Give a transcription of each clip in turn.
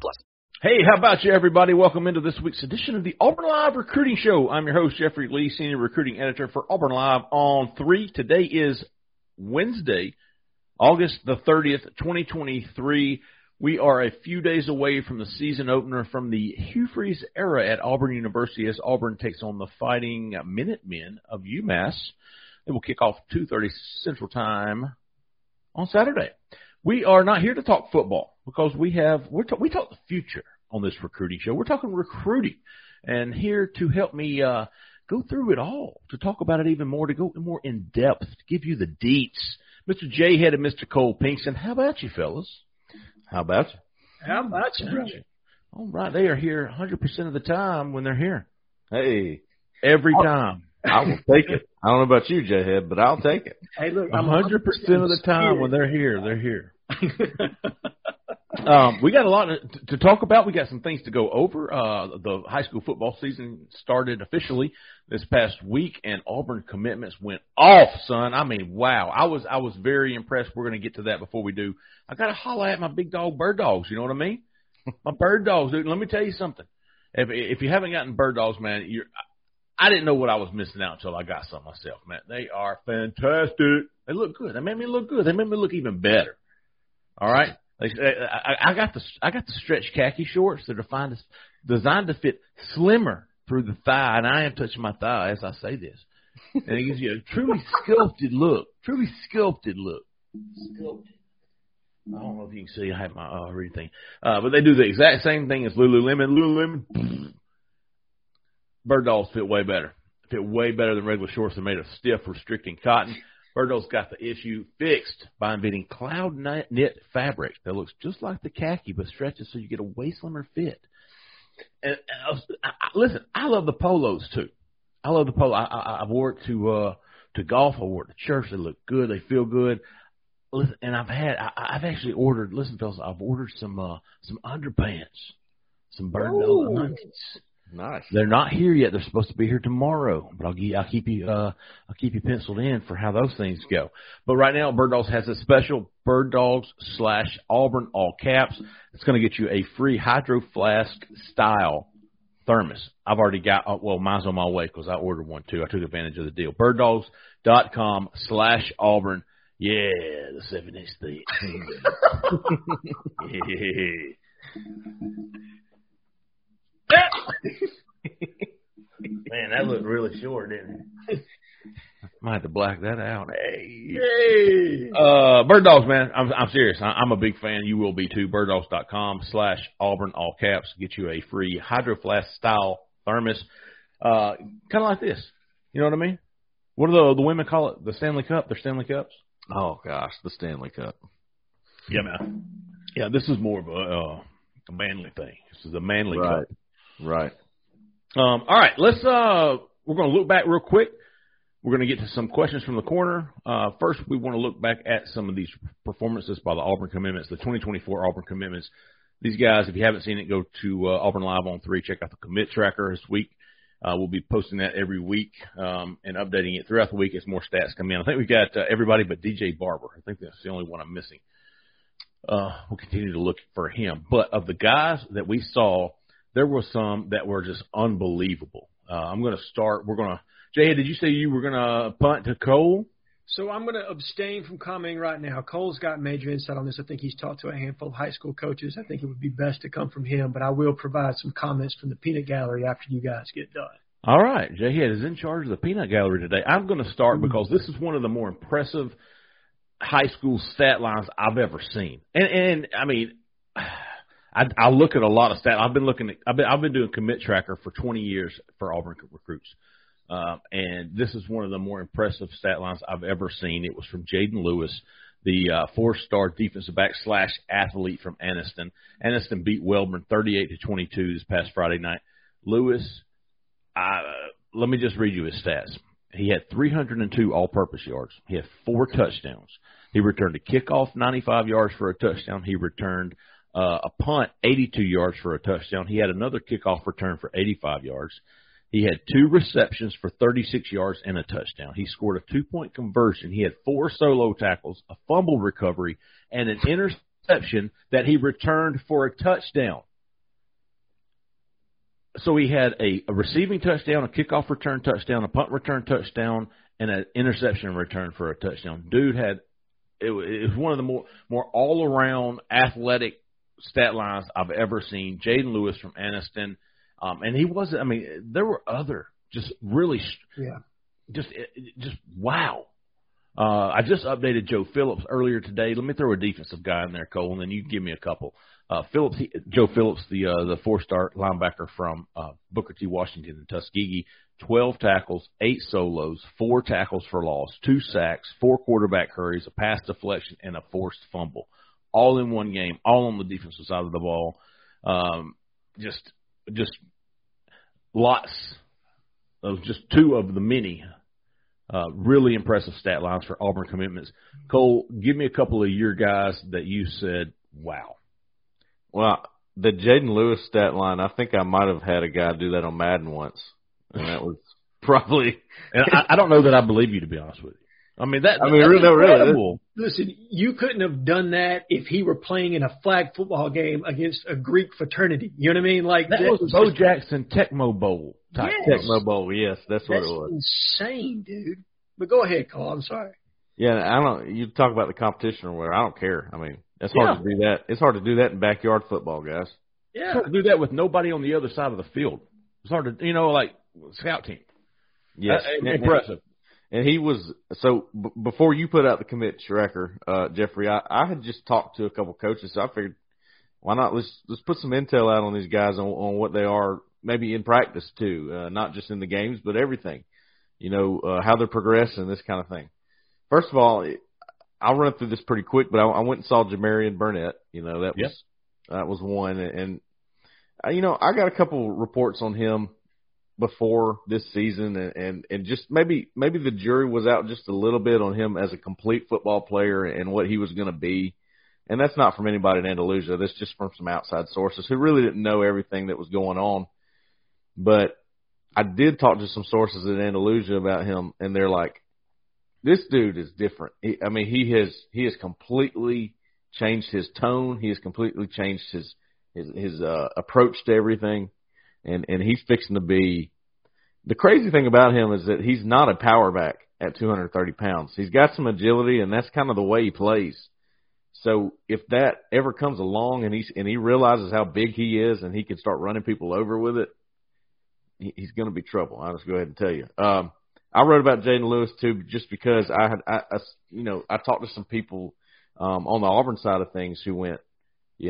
plus. Hey, how about you, everybody? Welcome into this week's edition of the Auburn Live Recruiting Show. I'm your host, Jeffrey Lee, Senior Recruiting Editor for Auburn Live on 3. Today is Wednesday, August the 30th, 2023. We are a few days away from the season opener from the Hugh Freeze era at Auburn University as Auburn takes on the Fighting Minutemen of UMass. It will kick off 2:30 Central Time on Saturday. We are not here to talk football because we talk the future on this recruiting show. We're talking recruiting, and here to help me go through it all, to talk about it even more, to go more in depth, to give you the deets, Mr. J Head and Mr. Cole Pinkston. How about you, fellas? How about you? How about you, brother? All right, they are here 100% of the time when they're here. Hey, every time. I will take it. I don't know about you, J Head, but I'll take it. Hey, look, I'm 100% of the time when they're here. They're here. We got a lot to talk about. We got some things to go over. The high school football season started officially this past week, and Auburn commitments went off, son. I mean, wow. I was very impressed. We're going to get to that before we do. I got to holler at my big dog, Bird Dogs. You know what I mean? My Bird Dogs, dude. Let me tell you something. If you haven't gotten Bird Dogs, man, I didn't know what I was missing out until I got some myself, man. They are fantastic. They look good. They made me look good. They made me look even better. All right? I got the stretch khaki shorts that are designed to fit slimmer through the thigh, and I am touching my thigh as I say this. And it gives you a truly sculpted look. Truly sculpted look. Sculpted. I don't know if you can see. I have my reading thing. But they do the exact same thing as Lululemon. Lululemon. Bird Dogs fit way better. Fit way better than regular shorts that are made of stiff, restricting cotton. Bird Dogs got the issue fixed by inventing cloud knit fabric that looks just like the khaki but stretches so you get a way slimmer fit. And listen, I love the polos too. I love the polo. I wore it to golf. I wore it to church. They look good. They feel good. Listen, and I've actually ordered. Listen, fellas, I've ordered some underpants, some Bird Dog undies. Nice. They're not here yet. They're supposed to be here tomorrow, but I'll keep you penciled in for how those things go. But right now, Bird Dogs has a special Bird Dogs / Auburn all caps. It's going to get you a free Hydroflask style thermos. I've already got. Well, mine's on my way because I ordered one too. I took advantage of the deal. Birddogs.com / Auburn. Yeah, the 7-inch thing. Yeah. Man, that looked really short, didn't it? Might have to black that out. Hey. Bird Dogs, man. I'm serious. I'm a big fan. You will be too. Birddogs.com / Auburn, all caps. Get you a free Hydroflask style thermos. Kind of like this. You know what I mean? What do the women call it? The Stanley Cup? They're Stanley Cups? Oh, gosh. The Stanley Cup. Yeah, man. Yeah, this is more of a manly thing. This is a manly cup. Right. All right. Let's. We're going to look back real quick. We're going to get to some questions from the corner. First, we want to look back at some of these performances by the Auburn commitments, the 2024 Auburn commitments. These guys, if you haven't seen it, go to Auburn Live on 3. Check out the commit tracker this week. We'll be posting that every week and updating it throughout the week as more stats come in. I think we've got everybody but DJ Barber. I think that's the only one I'm missing. We'll continue to look for him. But of the guys that we saw, there were some that were just unbelievable. I'm going to start. We're going to – Jay, did you say you were going to punt to Cole? So I'm going to abstain from commenting right now. Cole's got major insight on this. I think he's talked to a handful of high school coaches. I think it would be best to come from him, but I will provide some comments from the peanut gallery after you guys get done. All right. Jay Head is in charge of the peanut gallery today. I'm going to start because this is one of the more impressive high school stat lines I've ever seen. And I mean – I look at a lot of stats. I've been doing commit tracker for 20 years for Auburn recruits, and this is one of the more impressive stat lines I've ever seen. It was from Jaden Lewis, the four-star defensive back slash athlete from Anniston. Anniston beat Welburn 38-22 this past Friday night. Lewis, let me just read you his stats. He had 302 all-purpose yards. He had 4 touchdowns. He returned a kickoff 95 yards for a touchdown. He returned a punt 82 yards for a touchdown. He had another kickoff return for 85 yards. He had 2 receptions for 36 yards and a touchdown. He scored a 2-point conversion. He had 4 solo tackles, a fumble recovery, and an interception that he returned for a touchdown. So he had a receiving touchdown, a kickoff return touchdown, a punt return touchdown, and an interception return for a touchdown. Dude had it was one of the more all-around athletic stat lines I've ever seen. Jaden Lewis from Anniston. And he wasn't – I mean, there were other just really – yeah. Just wow. I just updated Joe Phillips earlier today. Let me throw a defensive guy in there, Cole, and then you give me a couple. Joe Phillips, the four-star linebacker from Booker T. Washington in Tuskegee, 12 tackles, 8 solos, 4 tackles for loss, 2 sacks, 4 quarterback hurries, a pass deflection, and a forced fumble. All in one game, all on the defensive side of the ball. Just lots of just 2 of the many really impressive stat lines for Auburn commitments. Cole, give me a couple of your guys that you said, wow. Well, the Jaden Lewis stat line, I think I might have had a guy do that on Madden once, and that was probably – and I don't know that I believe you, to be honest with you. Really. Listen, you couldn't have done that if he were playing in a flag football game against a Greek fraternity. You know what I mean? Like that was Bo Jackson Tecmo Bowl type. Yes. Tecmo Bowl, yes, that's what it was. Insane, dude. But go ahead, Cole. I'm sorry. Yeah, I don't. You talk about the competition or whatever. I don't care. I mean, that's hard to do that. It's hard to do that in backyard football, guys. Yeah, it's hard to do that with nobody on the other side of the field. It's hard to, like scout team. Yes, impressive. And he was – so before you put out the commit tracker, Jeffrey, I had just talked to a couple coaches. So I figured, why not? Let's put some intel out on these guys on what they are, maybe in practice too, not just in the games, but everything, how they're progressing, this kind of thing. First of all, I'll run through this pretty quick, but I went and saw Jamarion Burnett. That was one. And, I got a couple reports on him before this season, and just maybe the jury was out just a little bit on him as a complete football player and what he was going to be. And that's not from anybody in Andalusia. That's just from some outside sources who really didn't know everything that was going on. But I did talk to some sources in Andalusia about him, and they're like, this dude is different. He has completely changed his tone. He has completely changed his approach to everything. And he's fixing to be – the crazy thing about him is that he's not a power back at 230 pounds. He's got some agility, and that's kind of the way he plays. So if that ever comes along and he realizes how big he is and he can start running people over with it, he's going to be trouble. I'll just go ahead and tell you. I wrote about Jaden Lewis too just because I talked to some people on the Auburn side of things who went, we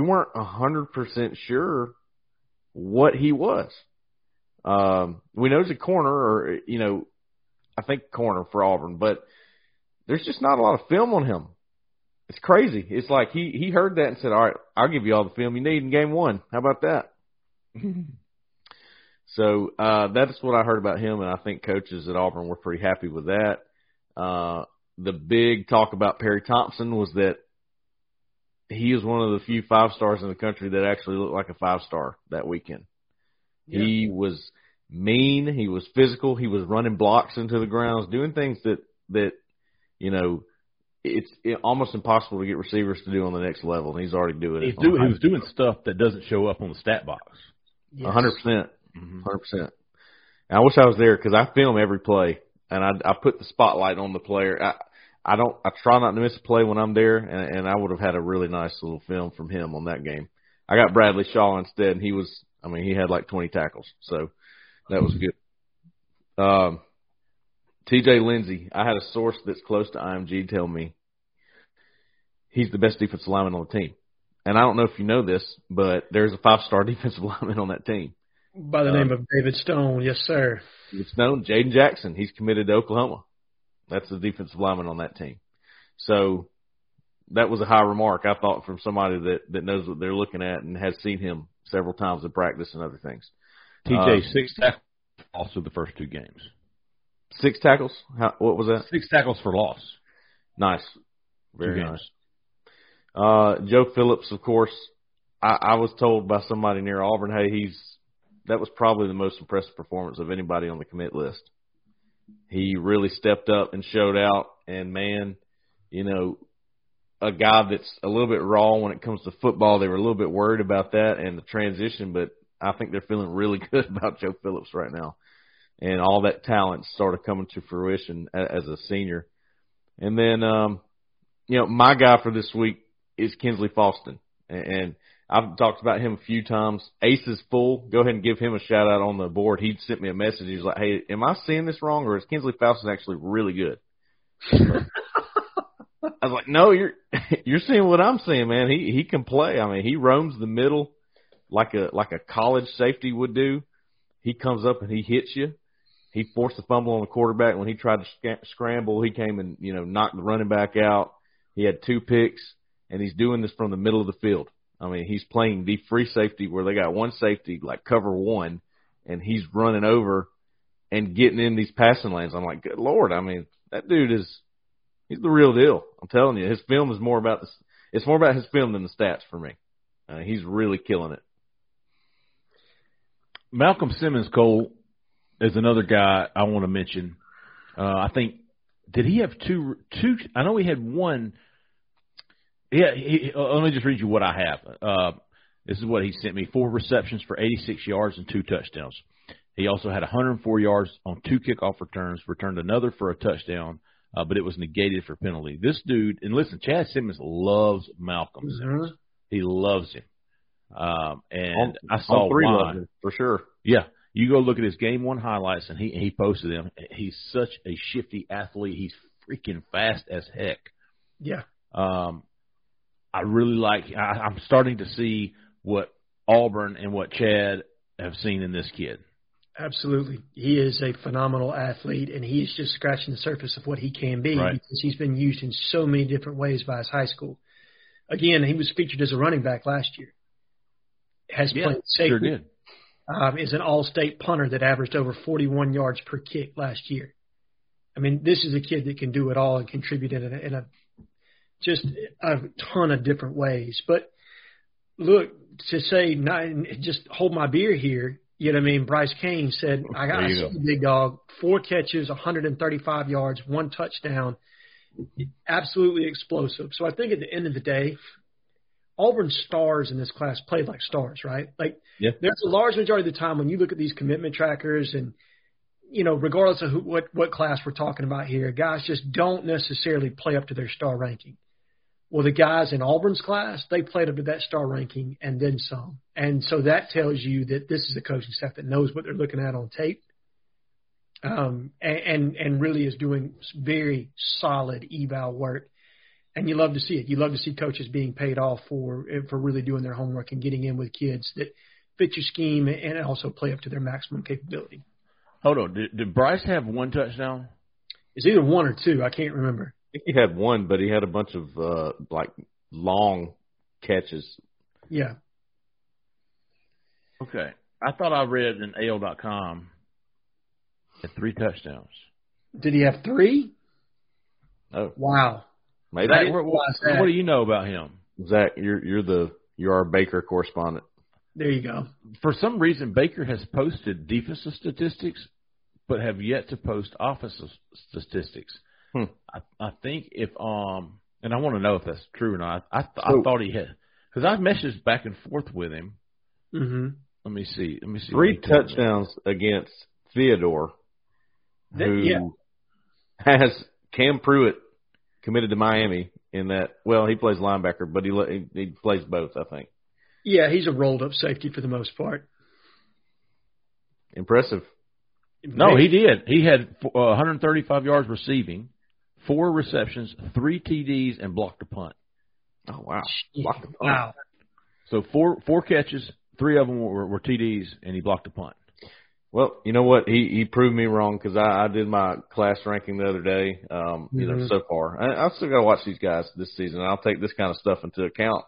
weren't 100% sure what he was. We know he's a corner or, I think corner for Auburn, but there's just not a lot of film on him. It's crazy. It's like he heard that and said, all right, I'll give you all the film you need in game one. How about that? So that's what I heard about him, and I think coaches at Auburn were pretty happy with that. The big talk about Perry Thompson was that he is one of the few 5-stars in the country that actually looked like a 5-star that weekend. Yeah. He was mean. He was physical. He was running blocks into the grounds, doing things that it's almost impossible to get receivers to do on the next level, and he's already doing it. He was doing stuff that doesn't show up on the stat box. Yes. 100%. Mm-hmm. 100%. And I wish I was there because I film every play, and I put the spotlight on the player. I try not to miss a play when I'm there, and I would have had a really nice little film from him on that game. I got Bradley Shaw instead, and he had like 20 tackles, so that was good. T.J. Lindsey, I had a source that's close to IMG tell me he's the best defensive lineman on the team. And I don't know if you know this, but there's a 5-star defensive lineman on that team. By the name of David Stone, yes, sir. David Stone, Jaden Jackson, he's committed to Oklahoma. That's the defensive lineman on that team. So that was a high remark, I thought, from somebody that knows what they're looking at and has seen him several times in practice and other things. TJ, 6 tackles also the first 2 games. 6 tackles? What was that? 6 tackles for loss. Nice. Very nice. Joe Phillips, of course, I was told by somebody near Auburn, hey, that was probably the most impressive performance of anybody on the commit list. He really stepped up and showed out. And, man, you know, a guy that's a little bit raw when it comes to football, they were a little bit worried about that and the transition, but I think they're feeling really good about Joe Phillips right now. And all that talent started coming to fruition as a senior. And then, you know, my guy for this week is Kinsley Faustin. And I've talked about him a few times. Ace is full. Go ahead and give him a shout-out on the board. He sent me a message. He was like, hey, am I seeing this wrong, or is Kinsley Faustin actually really good? I was like, no, you're seeing what I'm seeing, man. He can play. I mean, he roams the middle like a college safety would do. He comes up and he hits you. He forced a fumble on the quarterback. When he tried to scramble, he came and, you know, knocked the running back out. He had 2 picks, and he's doing this from the middle of the field. I mean, he's playing the free safety where they got one safety, like cover 1, and he's running over and getting in these passing lanes. I'm like, good Lord. I mean, that dude he's the real deal. I'm telling you, his film is more about this. It's more about his film than the stats for me. He's really killing it. Malcolm Simmons, Cole, is another guy I want to mention. I think, did he have two? I know he had one. Yeah, let me just read you what I have. This is what he sent me. 4 receptions for 86 yards and 2 touchdowns. He also had 104 yards on 2 kickoff returns, returned another for a touchdown, but it was negated for penalty. This dude, and listen, Chad Simmons loves Malcolm Simmons. Mm-hmm. He loves him. And I saw one for sure. Yeah. You go look at his game 1 highlights, and he posted them. He's such a shifty athlete. He's freaking fast as heck. Yeah. I really like – I'm starting to see what Auburn and what Chad have seen in this kid. Absolutely. He is a phenomenal athlete, and he is just scratching the surface of what he can be because he's been used in so many different ways by his high school. Again, he was featured as a running back last year. Played safety. Sure did. Is an all-state punter that averaged over 41 yards per kick last year. I mean, this is a kid that can do it all and contribute in a just a ton of different ways. But, look, to say just hold my beer here, you know what I mean, Bryce Kane said, I see the big dog, 4 catches, 135 yards, 1 touchdown, absolutely explosive. So I think at the end of the day, Auburn stars in this class played like stars, right? Like there's a large majority of the time when you look at these commitment trackers and, you know, regardless of what class we're talking about here, guys just don't necessarily play up to their star ranking. Well, the guys in Auburn's class, they played up to that star ranking and then some. And so that tells you that this is a coaching staff that knows what they're looking at on tape and really is doing very solid eval work. And you love to see it. You love to see coaches being paid off for really doing their homework and getting in with kids that fit your scheme and also play up to their maximum capability. Hold on. Did Bryce have 1 touchdown? It's either 1 or 2. I can't remember. I think he had 1, but he had a bunch of, long catches. Yeah. Okay. I thought I read in AL.com that 3 touchdowns. Did he have 3? Oh. Wow. Maybe. Zach, what do you know about him? Zach, you're our Baker correspondent. There you go. For some reason, Baker has posted defensive statistics, but have yet to post offensive statistics. I think if and I want to know if that's true or not. I thought he had, because I messaged back and forth with him. Mm-hmm. Let me see. 3 touchdowns against Theodore, who has Cam Pruitt. Committed to Miami in that. Well, he plays linebacker, but he plays both, I think. Yeah, he's a rolled-up safety for the most part. Impressive. No, he did. He had 135 yards receiving, 4 receptions, 3 TDs, and blocked a punt. Oh wow! Yeah. Blocked a punt. Wow. So 4 catches, 3 of them were TDs, and he blocked a punt. Well, you know what? He proved me wrong because I did my class ranking the other day, you know, so far. I still got to watch these guys this season, and I'll take this kind of stuff into account.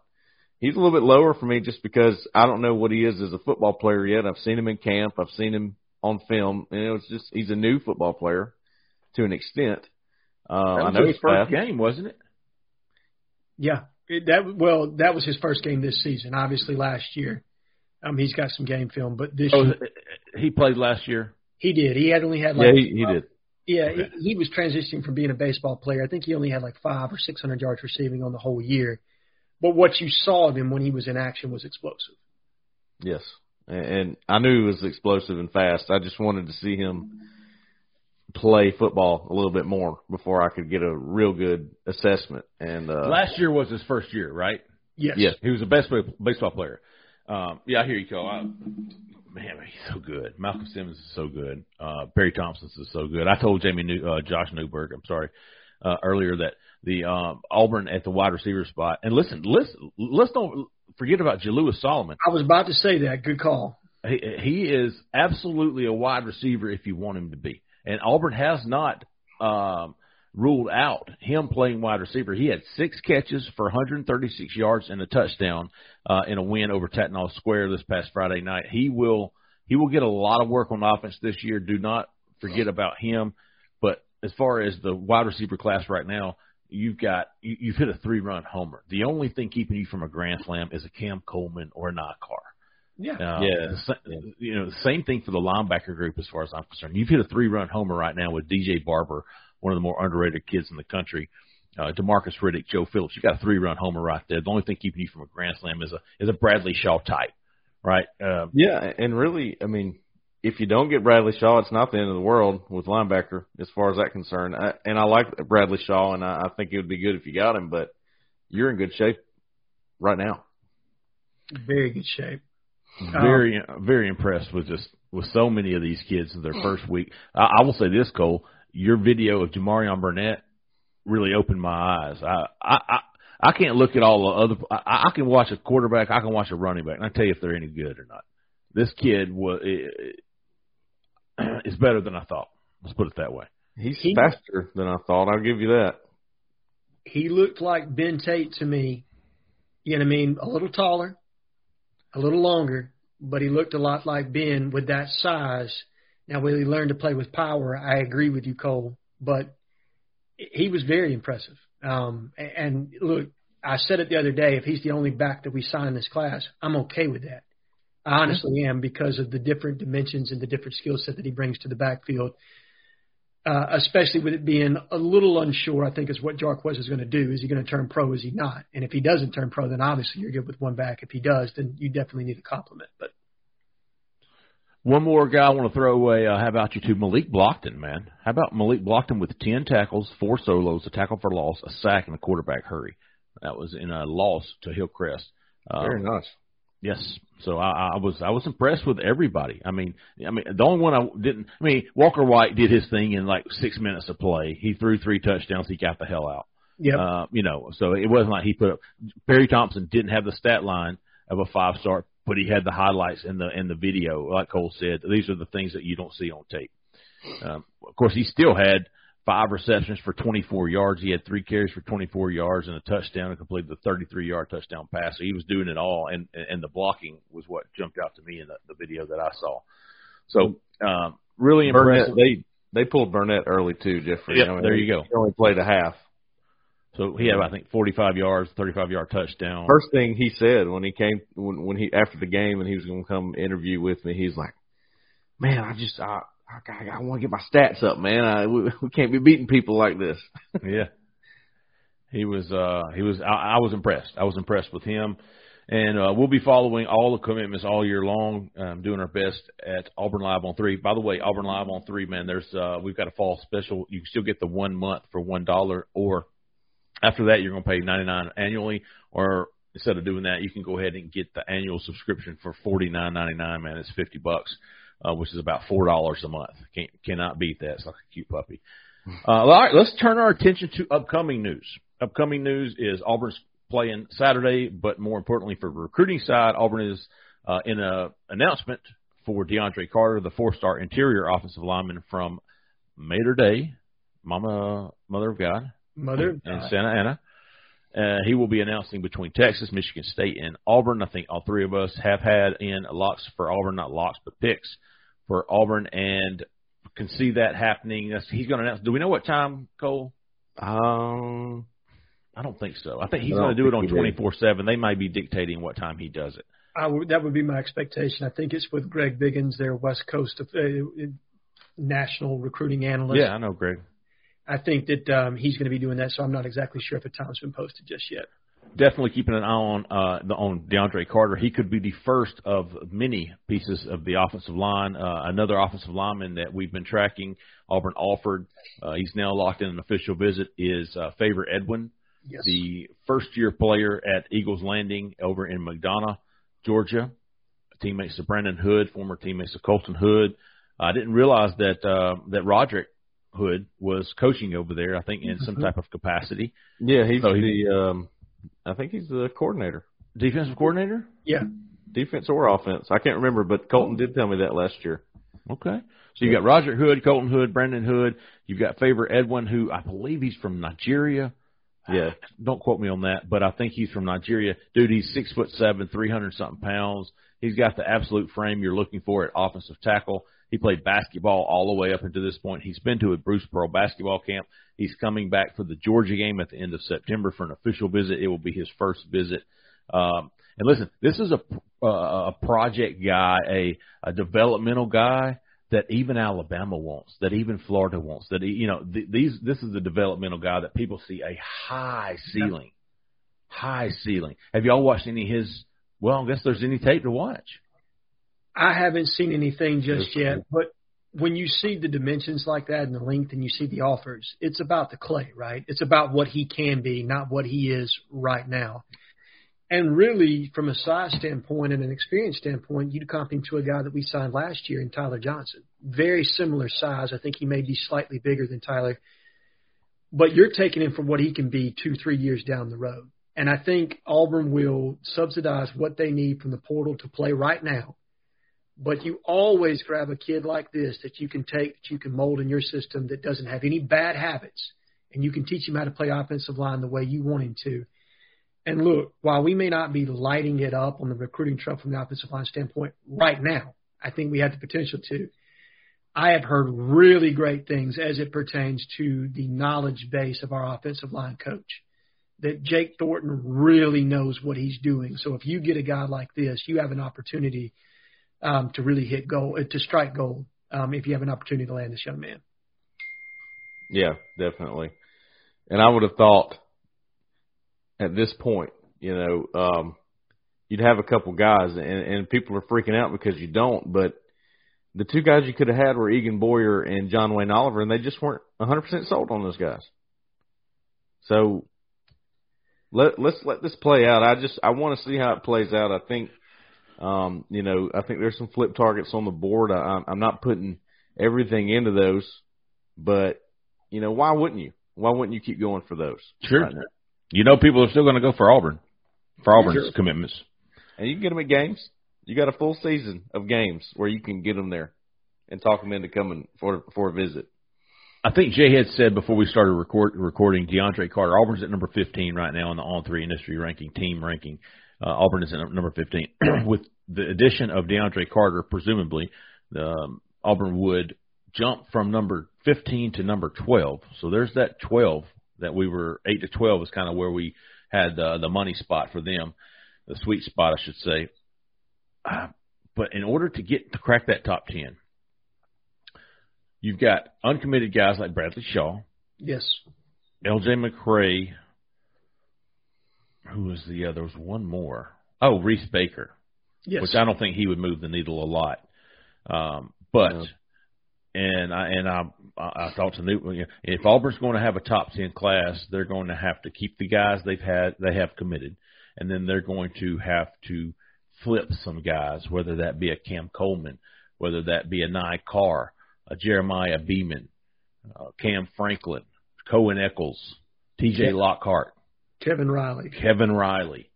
He's a little bit lower for me just because I don't know what he is as a football player yet. I've seen him in camp. I've seen him on film. And it was just he's a new football player to an extent. That was his first game, wasn't it? Yeah. That was his first game this season, obviously last year. He's got some game film, but this year he played last year. He did. He had only had like he did. Yeah, okay. He was transitioning from being a baseball player. I think he only had like 500 or 600 yards receiving on the whole year. But what you saw of him when he was in action was explosive. Yes, and I knew he was explosive and fast. I just wanted to see him play football a little bit more before I could get a real good assessment. And last year was his first year, right? Yes. He was a baseball player. Yeah, I hear you, Cole. Man, he's so good. Malcolm Simmons is so good. Perry Thompson is so good. I told Josh Newberg, earlier that the Auburn at the wide receiver spot. And let's don't forget about Jalewis Solomon. I was about to say that. Good call. He is absolutely a wide receiver if you want him to be. And Auburn has not ruled out him playing wide receiver. He had 6 catches for 136 yards and a touchdown in a win over Tattenall Square this past Friday night. He will get a lot of work on offense this year. Do not forget about him. But as far as the wide receiver class right now, you've hit a 3-run homer. The only thing keeping you from a grand slam is a Cam Coleman or a Nye Carr. Yeah. The same thing for the linebacker group as far as I'm concerned. You've hit a 3-run homer right now with DJ Barber, one of the more underrated kids in the country, DeMarcus Riddick, Joe Phillips. You've got a 3-run homer right there. The only thing keeping you from a grand slam is a Bradley Shaw type, right? Yeah, and really, I mean, if you don't get Bradley Shaw, it's not the end of the world with linebacker as far as that's concerned. I like Bradley Shaw, and I think it would be good if you got him, but you're in good shape right now. Very good shape. Very impressed with so many of these kids in their first week. I will say this, Cole. Your video of Jamarion Burnett really opened my eyes. I can't look at all the other. I can watch a quarterback, I can watch a running back, and I tell you if they're any good or not. This kid is better than I thought. Let's put it that way. He's faster than I thought. I'll give you that. He looked like Ben Tate to me. You know what I mean? A little taller, a little longer, but he looked a lot like Ben with that size. Now, when he learned to play with power, I agree with you, Cole, but he was very impressive. And, look, I said it the other day, if he's the only back that we sign this class, I'm okay with that. I honestly am because of the different dimensions and the different skill set that he brings to the backfield, especially with it being a little unsure, I think, is what Jarquez is going to do. Is he going to turn pro? Is he not? And if he doesn't turn pro, then obviously you're good with one back. If he does, then you definitely need a compliment, but. One more guy I want to throw away. How about you two? Malik Blockton, man. How about Malik Blockton with 10 tackles, 4 solos, a tackle for loss, a sack, and a quarterback hurry. That was in a loss to Hillcrest. Very nice. Yes. So I was impressed with everybody. I mean the only one I didn't. I mean, Walker White did his thing in like 6 minutes of play. He threw 3 touchdowns. He got the hell out. Yeah. So it wasn't like he put up. Perry Thompson didn't have the stat line of a 5-star. But he had the highlights in the video, like Cole said. These are the things that you don't see on tape. Of course, he still had 5 receptions for 24 yards. He had 3 carries for 24 yards and a touchdown and completed the 33-yard touchdown pass. So he was doing it all, and the blocking was what jumped out to me in the video that I saw. So really impressive. Burnett, they pulled Burnett early too, Jeffrey. Yep, there you go. He only played a half. So he had, I think, 45 yards, 35-yard touchdown. First thing he said when he came, when he after the game, and he was going to come interview with me, he's like, "Man, I want to get my stats up, man. We can't be beating people like this." Yeah, he was. I was impressed. I was impressed with him, and we'll be following all the commitments all year long, doing our best at Auburn Live on 3. By the way, Auburn Live on 3, man. There's we've got a fall special. You can still get the 1 month for $1 or after that, you're going to pay $99 annually, or instead of doing that, you can go ahead and get the annual subscription for $49.99. Man, it's $50, which is about $4 a month. Cannot beat that. It's like a cute puppy. All right, let's turn our attention to upcoming news. Upcoming news is Auburn's playing Saturday, but more importantly for the recruiting side, Auburn is in an announcement for DeAndre Carter, the four-star interior offensive lineman from Mater Dei, Mother of God. And Santa Ana. He will be announcing between Texas, Michigan State, and Auburn. I think all three of us have had in locks for Auburn, not locks, but picks for Auburn, and can see that happening. He's going to announce. Do we know what time, Cole? I don't think so. I think he's going to do it on 24/7. They may be dictating what time he does it. That would be my expectation. I think it's with Greg Biggins, their West Coast national recruiting analyst. Yeah, I know Greg. I think that he's going to be doing that, so I'm not exactly sure if a time's been posted just yet. Definitely keeping an eye on DeAndre Carter. He could be the first of many pieces of the offensive line. Another offensive lineman that we've been tracking, Auburn offered, he's now locked in an official visit, is Favor Edwin, yes, the first-year player at Eagles Landing over in McDonough, Georgia, teammates of Brandon Hood, former teammates of Colton Hood. I didn't realize that Roderick Hood was coaching over there, I think, in some type of capacity. Yeah, I think he's the coordinator. Defensive coordinator? Yeah. Defense or offense. I can't remember, but Colton did tell me that last year. Okay. So you got Roderick Hood, Colton Hood, Brandon Hood. You've got Favor Edwin, who I believe he's from Nigeria. Yeah. Don't quote me on that, but I think he's from Nigeria. Dude, he's 6'7", 300-something pounds. He's got the absolute frame you're looking for at offensive tackle. He played basketball all the way up until this point. He's been to a Bruce Pearl basketball camp. He's coming back for the Georgia game at the end of September for an official visit. It will be his first visit. And listen, this is a project guy, a developmental guy that even Alabama wants, that even Florida wants. That this is the developmental guy that people see a high ceiling, Have y'all watched any of his? Well, I guess there's any tape to watch. I haven't seen anything just yet, but when you see the dimensions like that and the length and you see the offers, it's about the clay, right? It's about what he can be, not what he is right now. And really, from a size standpoint and an experience standpoint, you'd comp him to a guy that we signed last year in Tyler Johnson. Very similar size. I think he may be slightly bigger than Tyler. But you're taking him for what he can be 2-3 years down the road. And I think Auburn will subsidize what they need from the portal to play right now. But you always grab a kid like this that you can take, that you can mold in your system, that doesn't have any bad habits, and you can teach him how to play offensive line the way you want him to. And look, while we may not be lighting it up on the recruiting trail from the offensive line standpoint right now, I think we have the potential to. I have heard really great things as it pertains to the knowledge base of our offensive line coach, that Jake Thornton really knows what he's doing. So if you get a guy like this, you have an opportunity to really hit gold, to strike gold, if you have an opportunity to land this young man. Yeah, definitely. And I would have thought at this point, you'd have a couple guys, and people are freaking out because you don't, but the two guys you could have had were Egan Boyer and John Wayne Oliver, and they just weren't 100% sold on those guys. So let's let this play out. I want to see how it plays out. I think there's some flip targets on the board. I'm not putting everything into those, but why wouldn't you? Why wouldn't you keep going for those? Sure. Right, people are still going to go for Auburn's sure commitments, and you can get them at games. You got a full season of games where you can get them there and talk them into coming for a visit. I think Jay had said before we started recording DeAndre Carter. Auburn's at number 15 right now in the On3 industry ranking, team ranking. Auburn is at number 15. With the addition of DeAndre Carter, presumably, Auburn would jump from number 15 to number 12. So there's that 12 that we were – 8 to 12 is kind of where we had the money spot for them, the sweet spot, I should say. But in order to crack that top 10, you've got uncommitted guys like Bradley Shaw. Yes. L.J. McCray. Who was the other? There was one more. Oh, Reese Baker. Yes. Which I don't think he would move the needle a lot. I thought to Newton, if Auburn's going to have a top 10 class, they're going to have to keep the guys they have committed, and then they're going to have to flip some guys, whether that be a Cam Coleman, whether that be a Nye Carr, a Jeremiah Beeman, Cam Franklin, Cohen Eccles, T.J. Lockhart. Kevin Riley.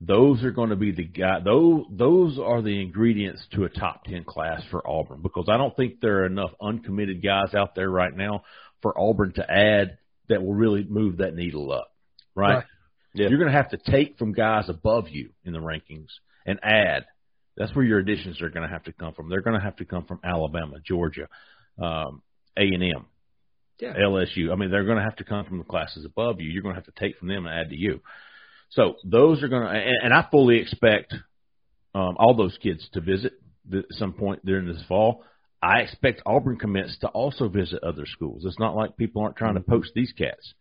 Those are going to be the guy. Those are the ingredients to a top 10 class for Auburn, because I don't think there are enough uncommitted guys out there right now for Auburn to add that will really move that needle up, right? Yeah. You're going to have to take from guys above you in the rankings and add. That's where your additions are going to have to come from. They're going to have to come from Alabama, Georgia, A&M, LSU. I mean, they're going to have to come from the classes above you. You're going to have to take from them and add to you. So those are going to – and I fully expect all those kids to visit at some point during this fall. I expect Auburn commits to also visit other schools. It's not like people aren't trying to poach these cats.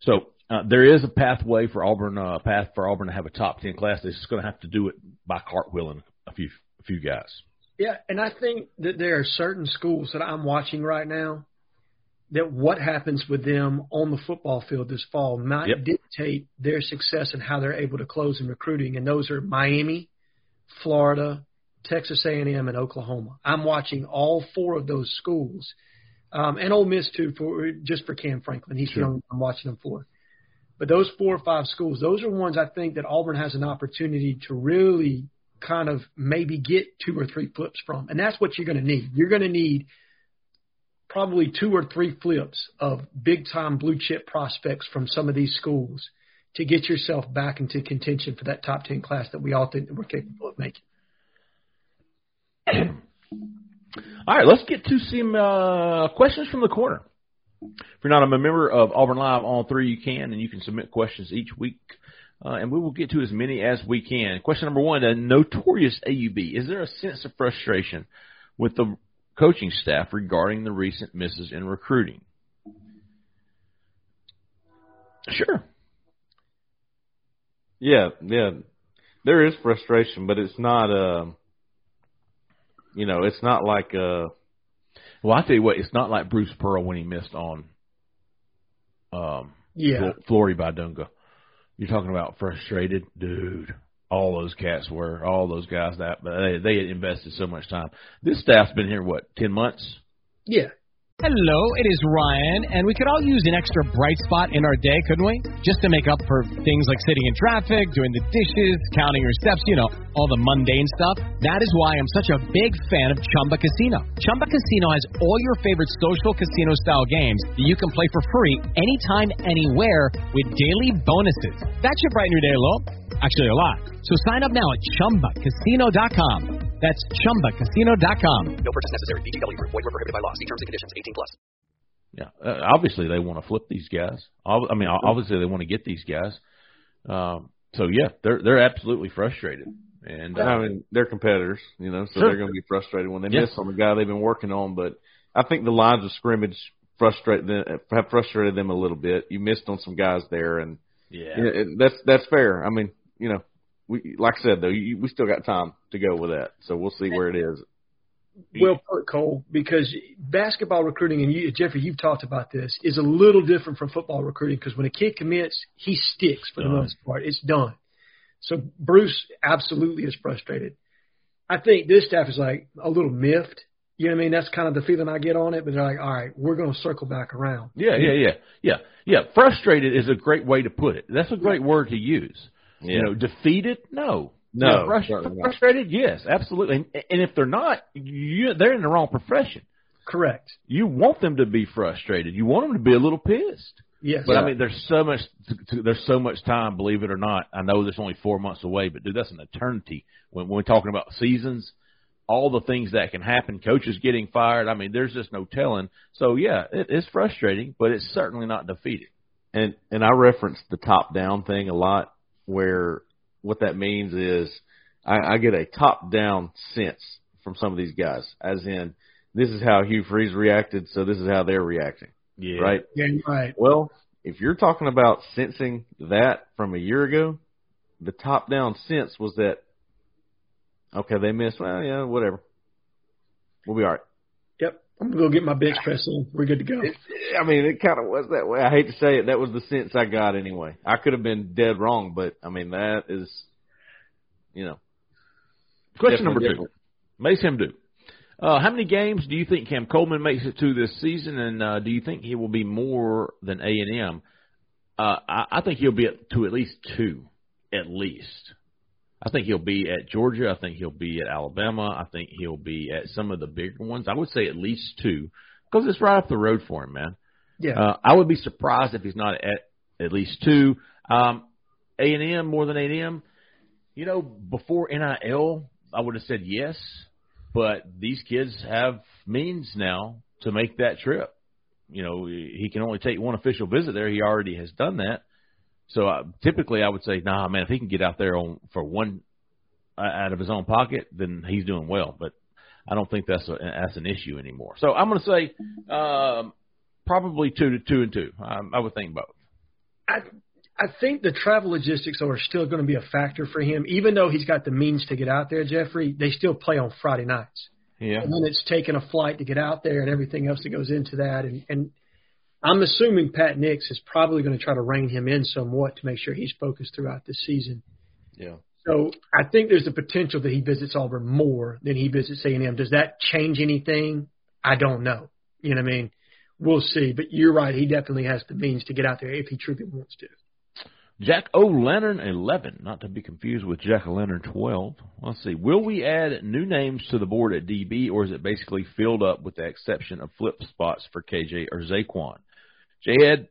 So there is a pathway for Auburn, to have a top 10 class. They're just going to have to do it by cartwheeling a few guys. Yeah, and I think that there are certain schools that I'm watching right now that what happens with them on the football field this fall might dictate their success and how they're able to close in recruiting, and those are Miami, Florida, Texas A&M, and Oklahoma. I'm watching all four of those schools, and Ole Miss too, just for Cam Franklin. He's the only one I'm watching them for. But those four or five schools, those are ones I think that Auburn has an opportunity to really kind of maybe get two or three flips from, and that's what you're going to need. You're going to need probably two or three flips of big-time blue-chip prospects from some of these schools to get yourself back into contention for that top 10 class that we all think that we're capable of making. All right, let's get to some questions from the corner. If you're not a member of Auburn Live on 3, you can, and you can submit questions each week, and we will get to as many as we can. Question number one, a notorious AUB. Is there a sense of frustration with the coaching staff regarding the recent misses in recruiting? Sure. Yeah. There is frustration, but it's not, it's not like, well, I tell you what, it's not like Bruce Pearl when he missed on Flory by Dunga. You're talking about frustrated, dude. All those cats were, all those guys, they had invested so much time. This staff's been here, 10 months? Yeah. Hello, it is Ryan, and we could all use an extra bright spot in our day, couldn't we? Just to make up for things like sitting in traffic, doing the dishes, counting your steps, all the mundane stuff. That is why I'm such a big fan of Chumba Casino. Chumba Casino has all your favorite social casino-style games that you can play for free anytime, anywhere with daily bonuses. That should brighten your day a little. Actually, a lot. So sign up now at ChumbaCasino.com. That's ChumbaCasino.com. No purchase necessary. VGW Group. Void where prohibited by law. See terms and conditions. 18+. Yeah, obviously they want to flip these guys. Obviously they want to get these guys. They're absolutely frustrated, and they're competitors, so they're going to be frustrated when they miss on the guy they've been working on. But I think the lines of scrimmage frustrated them a little bit. You missed on some guys there, and that's fair. I mean, like I said, though, we still got time to go with that, so we'll see where it is. Well put, Cole, because basketball recruiting, and Jeffrey, you've talked about this, is a little different from football recruiting, because when a kid commits, he sticks for the most part. It's done. So Bruce absolutely is frustrated. I think this staff is like a little miffed. You know what I mean? That's kind of the feeling I get on it, but they're like, all right, we're going to circle back around. Yeah. Frustrated is a great way to put it. That's a great word to use. Yeah. Defeated? No. Frustrated? Yes, absolutely. And if they're not, they're in the wrong profession. Correct. You want them to be frustrated. You want them to be a little pissed. Yes. But, I mean, there's so much time, believe it or not. I know there's only 4 months away, but, dude, that's an eternity. When we're talking about seasons, all the things that can happen, coaches getting fired, I mean, there's just no telling. So, yeah, it's frustrating, but it's certainly not defeated. And I reference the top-down thing a lot, where what that means is I get a top-down sense from some of these guys, as in this is how Hugh Freeze reacted, so this is how they're reacting, right? Yeah, right. Well, if you're talking about sensing that from a year ago, the top-down sense was that, okay, they missed. Well, yeah, whatever. We'll be all right. Yep. I'm going to go get my bench press on. We're good to go. It kind of was that way. I hate to say it. That was the sense I got anyway. I could have been dead wrong, but, that is, Question number 2. Mace Hemdu. How many games do you think Cam Coleman makes it to this season, and do you think he will be more than A&M? I think he'll be to at least 2. at least. I think he'll be at Georgia. I think he'll be at Alabama. I think he'll be at some of the bigger ones. I would say at least two because it's right up the road for him, man. Yeah. I would be surprised if he's not at least two. A&M, more than A&M, you know, before NIL, I would have said yes, but these kids have means now to make that trip. You know, he can only take one official visit there. He already has done that. So typically I would say, nah, man, if he can get out there for one out of his own pocket, then he's doing well. But I don't think that's an issue anymore. So I'm going to say probably 2 to 2 and 2. I would think both. I think the travel logistics are still going to be a factor for him. Even though he's got the means to get out there, Jeffrey, they still play on Friday nights. Yeah. And then it's taking a flight to get out there and everything else that goes into that. And I'm assuming Pat Nix is probably going to try to rein him in somewhat to make sure he's focused throughout this season. Yeah. So I think there's the potential that he visits Auburn more than he visits A&M. Does that change anything? I don't know. You know what I mean? We'll see. But you're right. He definitely has the means to get out there if he truly wants to. Jack O'Lantern 11, not to be confused with Jack O'Lantern 12. Let's see. Will we add new names to the board at DB, or is it basically filled up with the exception of flip spots for KJ or Zaquan? J-Ed,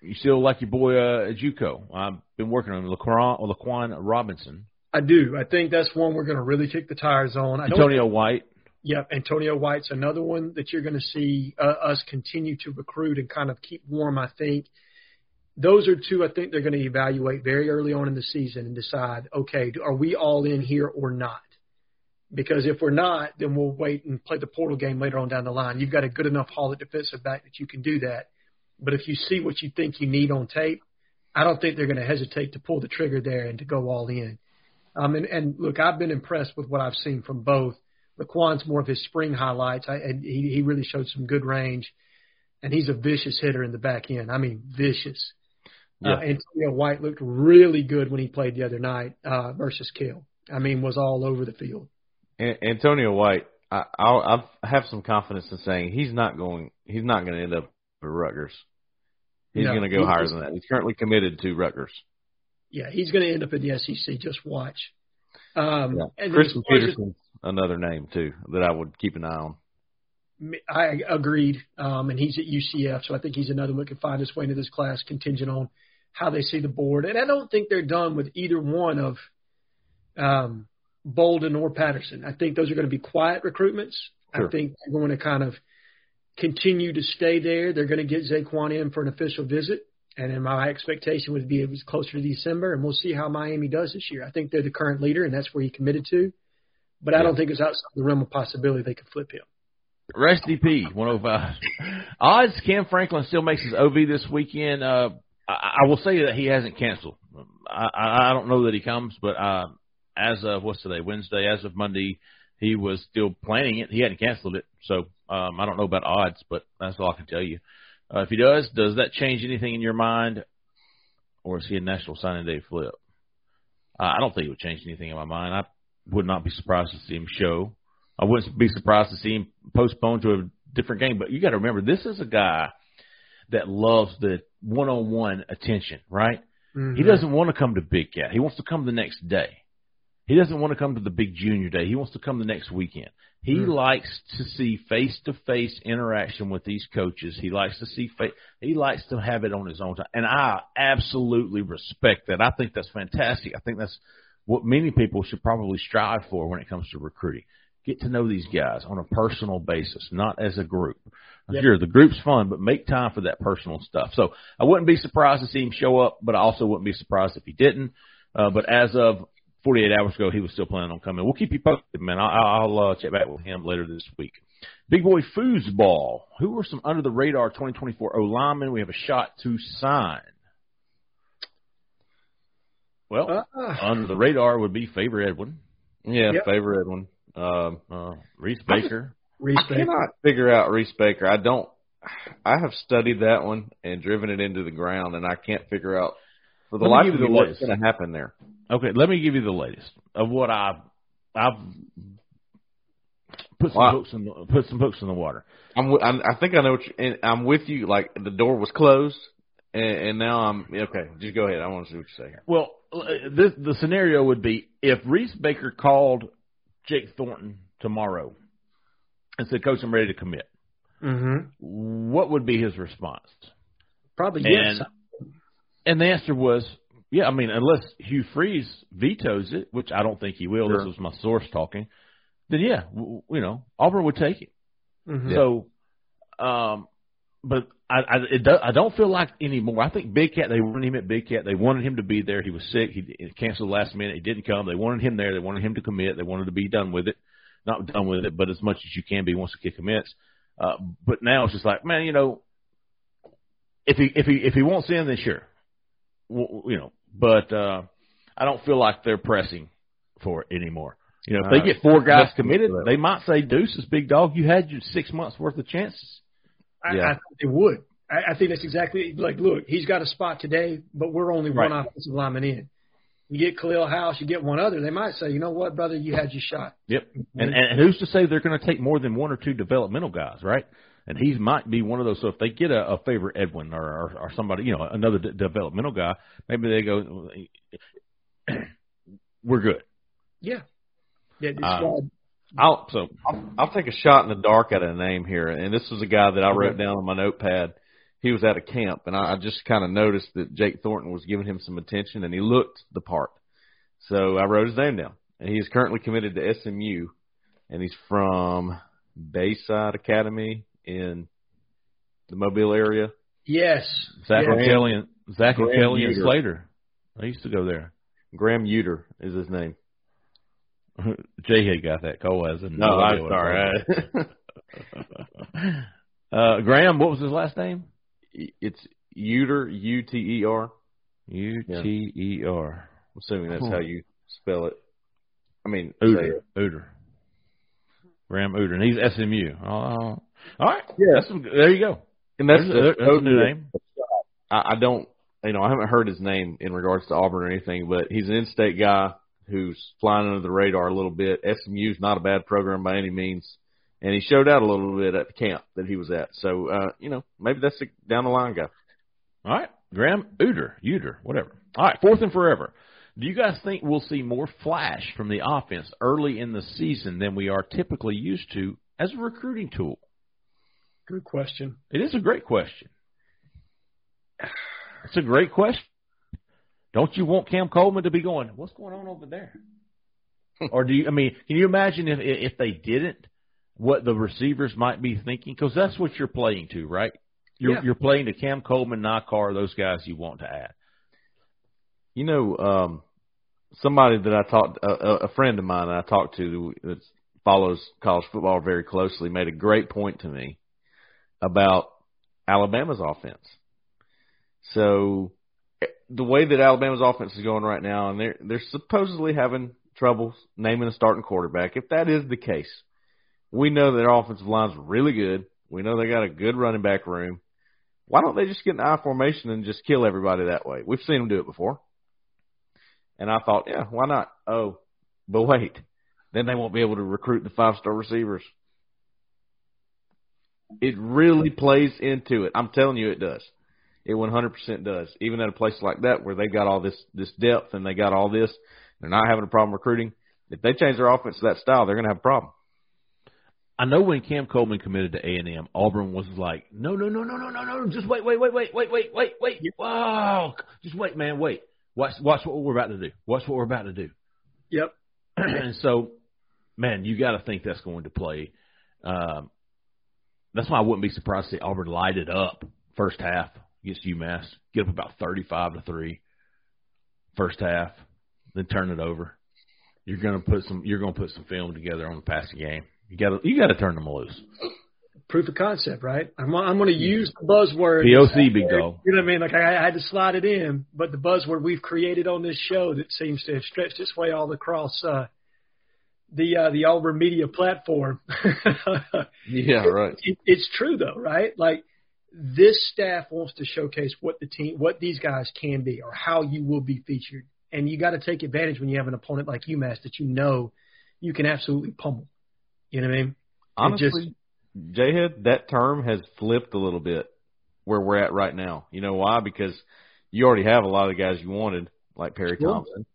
you still like your boy Juco? I've been working on Laquan Robinson. I do. I think that's one we're going to really kick the tires on. Antonio White. Yeah, Antonio White's another one that you're going to see us continue to recruit and kind of keep warm, I think. Those are two I think they're going to evaluate very early on in the season and decide, okay, are we all in here or not? Because if we're not, then we'll wait and play the portal game later on down the line. You've got a good enough haul at defensive back that you can do that. But if you see what you think you need on tape, I don't think they're going to hesitate to pull the trigger there and to go all in. And look, I've been impressed with what I've seen from both. Laquan's more of his spring highlights. He really showed some good range. And he's a vicious hitter in the back end. I mean, vicious. Yeah. Antonio White looked really good when he played the other night versus Kell. I mean, was all over the field. Antonio White, I have some confidence in saying he's not going to end up at Rutgers. He's going to go higher than that. He's currently committed to Rutgers. Yeah, he's going to end up at the SEC. Just watch. And Christian Peterson's another name too that I would keep an eye on. I agreed, and he's at UCF, so I think he's another one that can find his way into this class contingent on how they see the board. And I don't think they're done with either one of Bolden or Patterson. I think those are going to be quiet recruitments. Sure. I think they're going to kind of continue to stay there. They're going to get Zaquan in for an official visit, and then my expectation would be it was closer to December, and we'll see how Miami does this year. I think they're the current leader, and that's where he committed to, but I don't think it's outside the realm of possibility they could flip him. Rusty P, 105. Odds Cam Franklin still makes his OV this weekend. I will say that he hasn't canceled. I don't know that he comes, but as of what's today, Wednesday, as of Monday, he was still planning it. He hadn't canceled it, so I don't know about odds, but that's all I can tell you. If he does that change anything in your mind, or is he a national signing day flip? I don't think it would change anything in my mind. I would not be surprised to see him show. I wouldn't be surprised to see him postponed to a different game. But you got to remember, this is a guy that loves the one-on-one attention, right? Mm-hmm. He doesn't want to come to Big Cat. He wants to come the next day. He doesn't want to come to the big junior day. He wants to come the next weekend. He likes to see face-to-face interaction with these coaches. He likes to see he likes to have it on his own time. And I absolutely respect that. I think that's fantastic. I think that's what many people should probably strive for when it comes to recruiting. Get to know these guys on a personal basis, not as a group. Yep. Sure, the group's fun, but make time for that personal stuff. So I wouldn't be surprised to see him show up, but I also wouldn't be surprised if he didn't. But as of 48 hours ago, he was still planning on coming. We'll keep you posted, man. I'll check back with him later this week. Big Boy Foosball, who are some under-the-radar 2024 O-linemen we have a shot to sign? Well, under the radar would be Favor Edwin. Yeah, yep. Favor Edwin. Reese Baker. I cannot figure out Reese Baker. I have studied that one and driven it into the ground, and I can't figure out for the life of me what's going to happen there. Okay, let me give you the latest of what I've put some hooks in the water. I think I know what I'm with you. Like the door was closed, And now I'm okay. Just go ahead. I want to see what you say here. Well, the scenario would be if Reese Baker called Jake Thornton tomorrow and said, "Coach, I'm ready to commit." Mm-hmm. What would be his response? Probably yes. And the answer was, yeah. I mean, unless Hugh Freeze vetoes it, which I don't think he will. Sure. This was my source talking. Then yeah, you know, Auburn would take it. Mm-hmm. So, but I don't feel like anymore. I think Big Cat, they wanted him at Big Cat. They wanted him to be there. He was sick. He canceled last minute. He didn't come. They wanted him there. They wanted him to commit. They wanted to be done with it. Not done with it, but as much as you can be once the kid commits. But now it's just like, man, you know, if he wants in, then sure, well, you know. But I don't feel like they're pressing for it anymore. You know, if they get four guys committed, they might say, "Deuces, big dog, you had your 6 months worth of chances." I think they would. I think that's exactly like, look, he's got a spot today, but we're only one offensive lineman in. You get Khalil House, you get one other. They might say, you know what, brother, you had your shot. Yep. And who's to say they're going to take more than one or two developmental guys, right? And he might be one of those. So if they get a Favor Edwin or somebody, you know, another developmental guy, maybe they go, we're good. Yeah. Yeah. I'll take a shot in the dark at a name here, and this is a guy that I wrote down on my notepad. He was at a camp, and I just kind of noticed that Jake Thornton was giving him some attention, and he looked the part. So I wrote his name down, and he is currently committed to SMU, and he's from Bayside Academy in the Mobile area. Yes. Zachary Kelly and Slater. I used to go there. Graham Uter is his name. J-Head got that. Cole hasn't. No, I'm sorry. Graham, what was his last name? It's Uter, U-T-E-R. U-T-E-R. I'm assuming that's how you spell it. I mean, Uter. Graham Uter. And he's SMU. All right. Yeah. There you go. And that's a new name. I don't, you know, I haven't heard his name in regards to Auburn or anything, but he's an in-state guy who's flying under the radar a little bit. SMU's not a bad program by any means, and he showed out a little bit at the camp that he was at. So, you know, maybe that's a down-the-line guy. All right, Graham Uter, whatever. All right, fourth and forever. Do you guys think we'll see more flash from the offense early in the season than we are typically used to as a recruiting tool? Good question. It is a great question. It's a great question. Don't you want Cam Coleman to be going, what's going on over there? Or do you, I mean, can you imagine if they didn't, what the receivers might be thinking? Because that's what you're playing to, right? You're playing to Cam Coleman, Nye Carr, those guys you want to add. You know, somebody that I talked, a friend of mine that I talked to that follows college football very closely made a great point to me about Alabama's offense. So the way that Alabama's offense is going right now, and they're supposedly having trouble naming a starting quarterback. If that is the case, we know their offensive line's really good. We know they got a good running back room. Why don't they just get an I formation and just kill everybody that way? We've seen them do it before. And I thought, yeah, why not? Oh, but wait. Then they won't be able to recruit the five-star receivers. It really plays into it. I'm telling you it does. It 100% does. Even at a place like that where they've got all this depth and they got all this, they're not having a problem recruiting. If they change their offense to that style, they're going to have a problem. I know when Cam Coleman committed to A&M, Auburn was like, no, just wait. Wow. Just wait, man, wait. Watch what we're about to do. Yep. And so, man, you got to think that's going to play. That's why I wouldn't be surprised to see Auburn light it up first half. Against UMass, get up about 35-3, first half, then turn it over. You're gonna put some film together on the passing game. You gotta turn them loose. Proof of concept, right? I'm gonna use the buzzword POC, big dog. You know what I mean? Like I had to slide it in, but the buzzword we've created on this show that seems to have stretched its way all across the Auburn media platform. Yeah, right. It's true though, right? Like. This staff wants to showcase what these guys can be or how you will be featured. And you got to take advantage when you have an opponent like UMass that you know you can absolutely pummel. You know what I mean? Honestly, J-Head, that term has flipped a little bit. where we're at right now. You know why? Because you already have a lot of the guys you wanted, like Perry Thompson.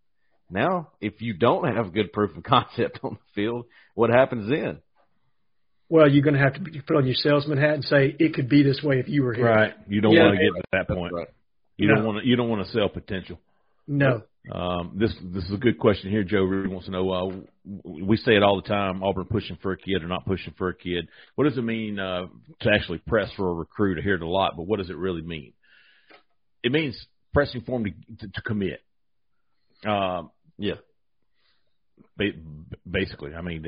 Now, if you don't have good proof of concept on the field, what happens then? Well, you're going to have to put on your salesman hat and say, it could be this way if you were here. Right. You don't want to get to that point. Right. You don't want to sell potential. No. This is a good question here. Joe really wants to know, we say it all the time, Auburn pushing for a kid or not pushing for a kid. What does it mean to actually press for a recruit? I hear it a lot, but what does it really mean? It means pressing for them to commit. Yeah. Basically, I mean,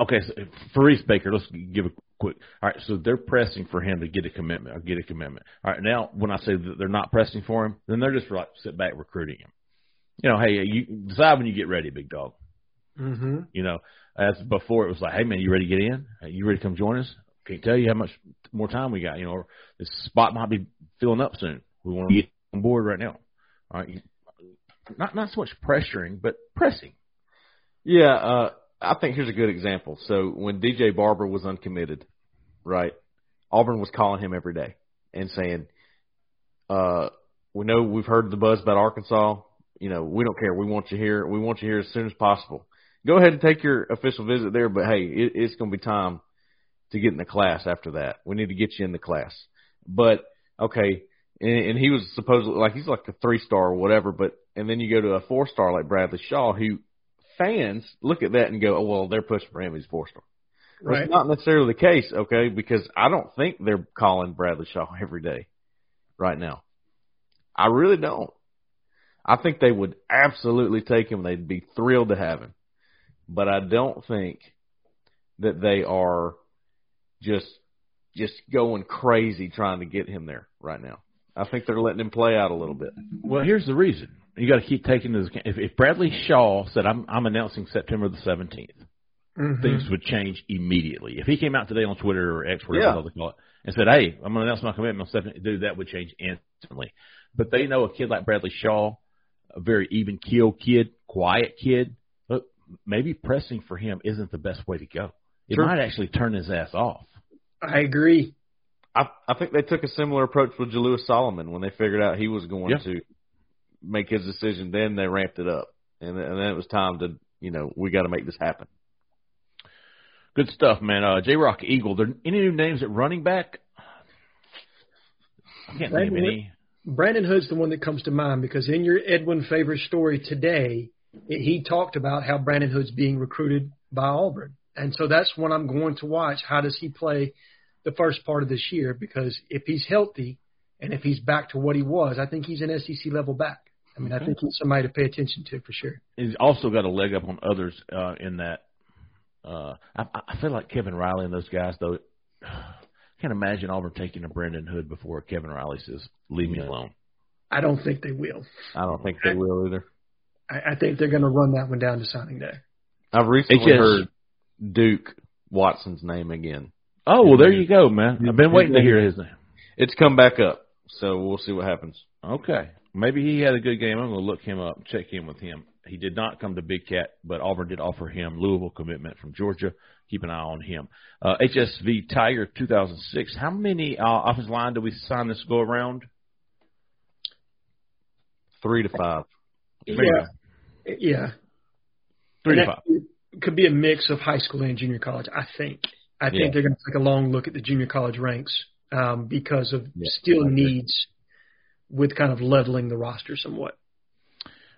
okay, so for Reese Baker, let's give a quick – all right, so they're pressing for him to get a commitment or get a commitment. All right, now when I say that they're not pressing for him, then they're just like sit back recruiting him. You know, hey, you decide when you get ready, big dog. Mm-hmm. You know, as before it was like, hey, man, you ready to get in? You ready to come join us? Can't tell you how much more time we got. You know, or this spot might be filling up soon. We want to get on board right now. All right, not so much pressuring, but pressing. Yeah, I think here's a good example. So when DJ Barber was uncommitted, right, Auburn was calling him every day and saying, we know we've heard the buzz about Arkansas. You know, we don't care. We want you here. We want you here as soon as possible. Go ahead and take your official visit there, but, hey, it's going to be time to get in the class after that. We need to get you in the class. But, okay, and he was supposedly like he's like a 3-star or whatever, but and then you go to a 4-star like Bradley Shaw who – fans look at that and go, oh, well, they're pushing for him. He's 4-star. Right. That's not necessarily the case, okay, because I don't think they're calling Bradley Shaw every day right now. I really don't. I think they would absolutely take him. They'd be thrilled to have him. But I don't think that they are just going crazy trying to get him there right now. I think they're letting him play out a little bit. Well, here's the reason. You got to keep taking this. If Bradley Shaw said, I'm announcing September the 17th, mm-hmm. things would change immediately. If he came out today on Twitter or X, whatever they call it, and said, hey, I'm going to announce my commitment on 17th, dude, that would change instantly. But they know a kid like Bradley Shaw, a very even-keeled kid, quiet kid, look, maybe pressing for him isn't the best way to go. It might actually turn his ass off. I agree. I think they took a similar approach with Julius Solomon when they figured out he was going to make his decision. Then they ramped it up, and then it was time to, you know, we got to make this happen. Good stuff, man. J-Rock Eagle, there any new names at running back? I can't name any. Brandon Hood's the one that comes to mind because in your Edwin Favors story today, he talked about how Brandon Hood's being recruited by Auburn. And so that's one I'm going to watch. How does he play the first part of this year, because if he's healthy and if he's back to what he was, I think he's an SEC level back. I mean, I think he's somebody to pay attention to for sure. He's also got a leg up on others in that. I feel like Kevin Riley and those guys, though. I can't imagine Auburn taking a Brandon Hood before Kevin Riley says, leave me alone. I don't think they will. I don't think they will either. I think they're going to run that one down to signing day. I've recently heard Duke Watson's name again. Oh, well, there you go, man. I've been waiting to hear his name. It's come back up, so we'll see what happens. Okay. Maybe he had a good game. I'm going to look him up, check in with him. He did not come to Big Cat, but Auburn did offer him Louisville commitment from Georgia. Keep an eye on him. HSV Tiger 2006, how many offensive line do we sign this go around? 3 to 5. Yeah. 3 to 5. Could be a mix of high school and junior college, I think. I think they're going to take a long look at the junior college ranks because of still needs with kind of leveling the roster somewhat.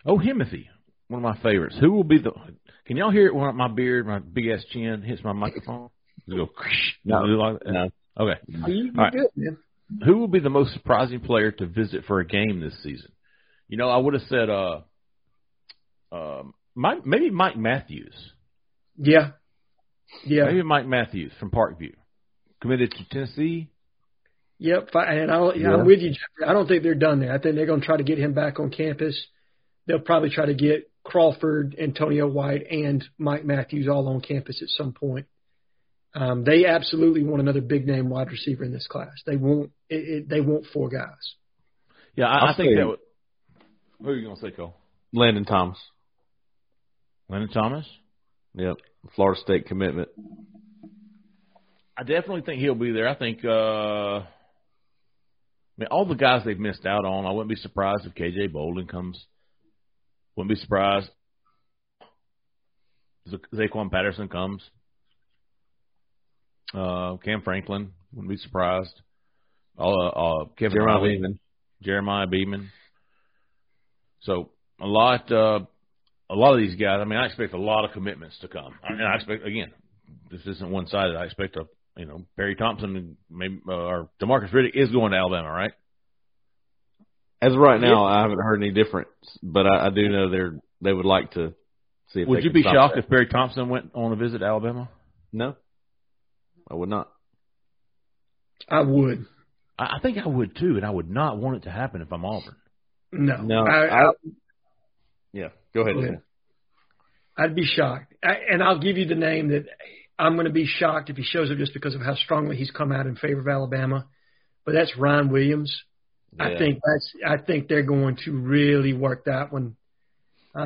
Oh, Himothy, one of my favorites. Who will be the – can y'all hear it when my beard, my big-ass chin hits my microphone? It'll go – No. Okay. All right. Good, man. Who will be the most surprising player to visit for a game this season? You know, I would have said maybe Mike Matthews. Yeah, maybe Mike Matthews from Parkview, committed to Tennessee. Yep, and I'm with you, Jeffrey. I don't think they're done there. I think they're going to try to get him back on campus. They'll probably try to get Crawford, Antonio White, and Mike Matthews all on campus at some point. They absolutely want another big-name wide receiver in this class. They want four guys. Yeah, I think that would – who are you going to say, Cole? Landon Thomas. Landon Thomas? Yep. Florida State commitment. I definitely think he'll be there. I think I mean, all the guys they've missed out on, I wouldn't be surprised if K.J. Bolden comes. Wouldn't be surprised if Zaquan Patterson comes. Cam Franklin, wouldn't be surprised. Kevin Jeremiah Beeman. So a lot of these guys. I mean, I expect a lot of commitments to come. I mean, I expect, again, this isn't one sided. I expect Perry Thompson, maybe, or DeMarcus Riddick is going to Alabama, right? As of right now, I haven't heard any difference, but I do know they would like to see. If would you be shocked if Perry Thompson went on a visit to Alabama? No, I would not. I would. I think I would too, and I would not want it to happen if I'm Auburn. No. Yeah, go ahead. I'd be shocked, and I'll give you the name that I'm going to be shocked if he shows up just because of how strongly he's come out in favor of Alabama. But that's Ryan Williams. Yeah. I think they're going to really work that one.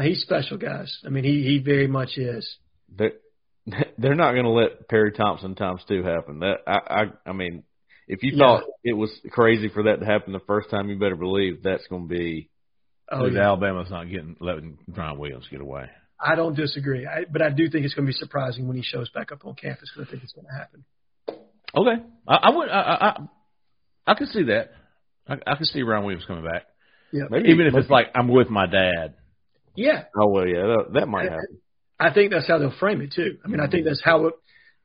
He's special, guys. I mean, he very much is. They're not going to let Perry Thompson times two happen. That I mean. If you thought it was crazy for that to happen the first time, you better believe that's going to be. Oh, yeah. Alabama's not letting Brian Williams get away. I don't disagree, but I do think it's going to be surprising when he shows back up on campus because I think it's going to happen. Okay, I could see that. I could see Brian Williams coming back. Yeah, maybe even if it's like I'm with my dad. Yeah. Oh well, yeah, that might happen. I think that's how they'll frame it too. I mean, I think that's how it.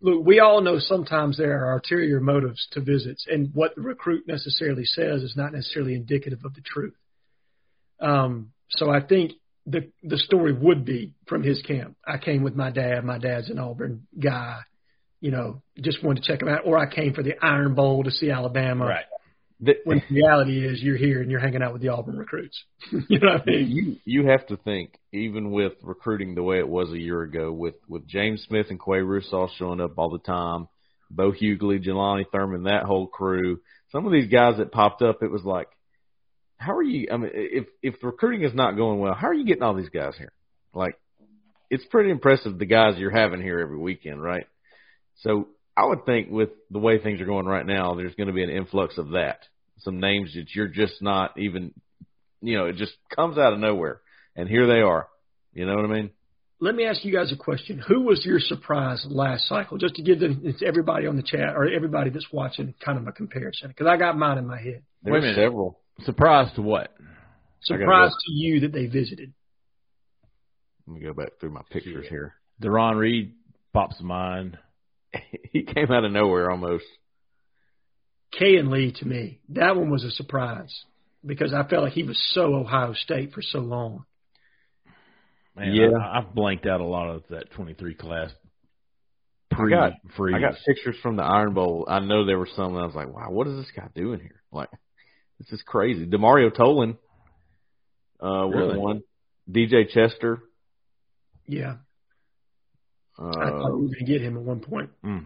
Look, we all know sometimes there are ulterior motives to visits, and what the recruit necessarily says is not necessarily indicative of the truth. So I think the story would be from his camp. I came with my dad. My dad's an Auburn guy. You know, just wanted to check him out. Or I came for the Iron Bowl to see Alabama. Right. When the reality is you're here and you're hanging out with the Auburn recruits. You know what I mean? You have to think, even with recruiting the way it was a year ago, with James Smith and Quay Russaw showing up all the time, Bo Hughley, Jelani Thurman, that whole crew, some of these guys that popped up, it was like, how are you – I mean, if recruiting is not going well, how are you getting all these guys here? Like, it's pretty impressive the guys you're having here every weekend, right? So I would think with the way things are going right now, there's going to be an influx of that. Some names that you're just not even, you know, it just comes out of nowhere. And here they are. You know what I mean? Let me ask you guys a question. Who was your surprise last cycle? Just to give everybody on the chat or everybody that's watching kind of a comparison. Because I got mine in my head. There's several. Surprise to what? Surprise to you that they visited. Let me go back through my pictures here. Deron Reed pops to mind. He came out of nowhere almost. Kay and Lee, to me, that one was a surprise because I felt like he was so Ohio State for so long. Man, yeah. I've blanked out a lot of that 23 class. I got pictures from the Iron Bowl. I know there were some, and I was like, wow, what is this guy doing here? Like, this is crazy. DeMario Tolan was one. DJ Chester. Yeah. I thought we were going to get him at one point. Mm.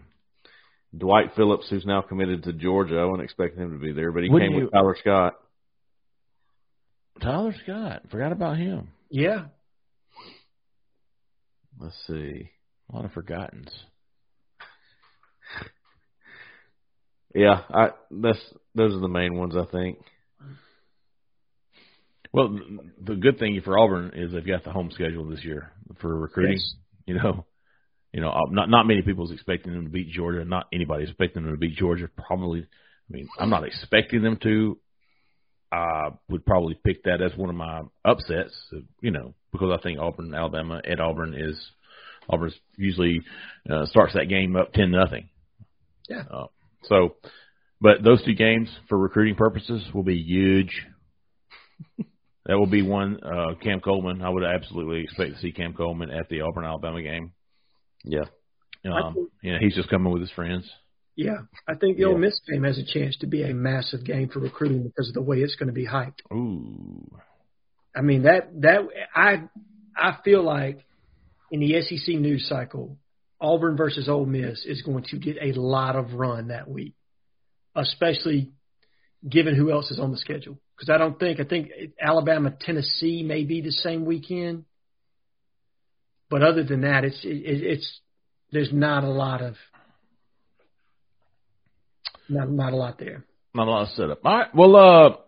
Dwight Phillips, who's now committed to Georgia. I wouldn't expect him to be there, but he came with Tyler Scott. Tyler Scott. Forgot about him. Yeah. Let's see. A lot of forgottens. Yeah, those are the main ones, I think. Well, the good thing for Auburn is they've got the home schedule this year for recruiting. Yes. You know, not many people's expecting them to beat Georgia. Not anybody's expecting them to beat Georgia. Probably, I mean, I'm not expecting them to. I would probably pick that as one of my upsets, you know, because I think Alabama at Auburn is – Auburn usually starts that game up 10-0. Yeah. But those two games for recruiting purposes will be huge. That will be one, Cam Coleman. I would absolutely expect to see Cam Coleman at the Auburn-Alabama game. Yeah. He's just coming with his friends. Yeah. I think the Ole Miss game has a chance to be a massive game for recruiting because of the way it's going to be hyped. Ooh. I mean, I feel like in the SEC news cycle, Auburn versus Ole Miss is going to get a lot of run that week, especially given who else is on the schedule. Because I think Alabama, Tennessee may be the same weekend. But other than that, it's there's not a lot there. Not a lot of setup. All right. Well,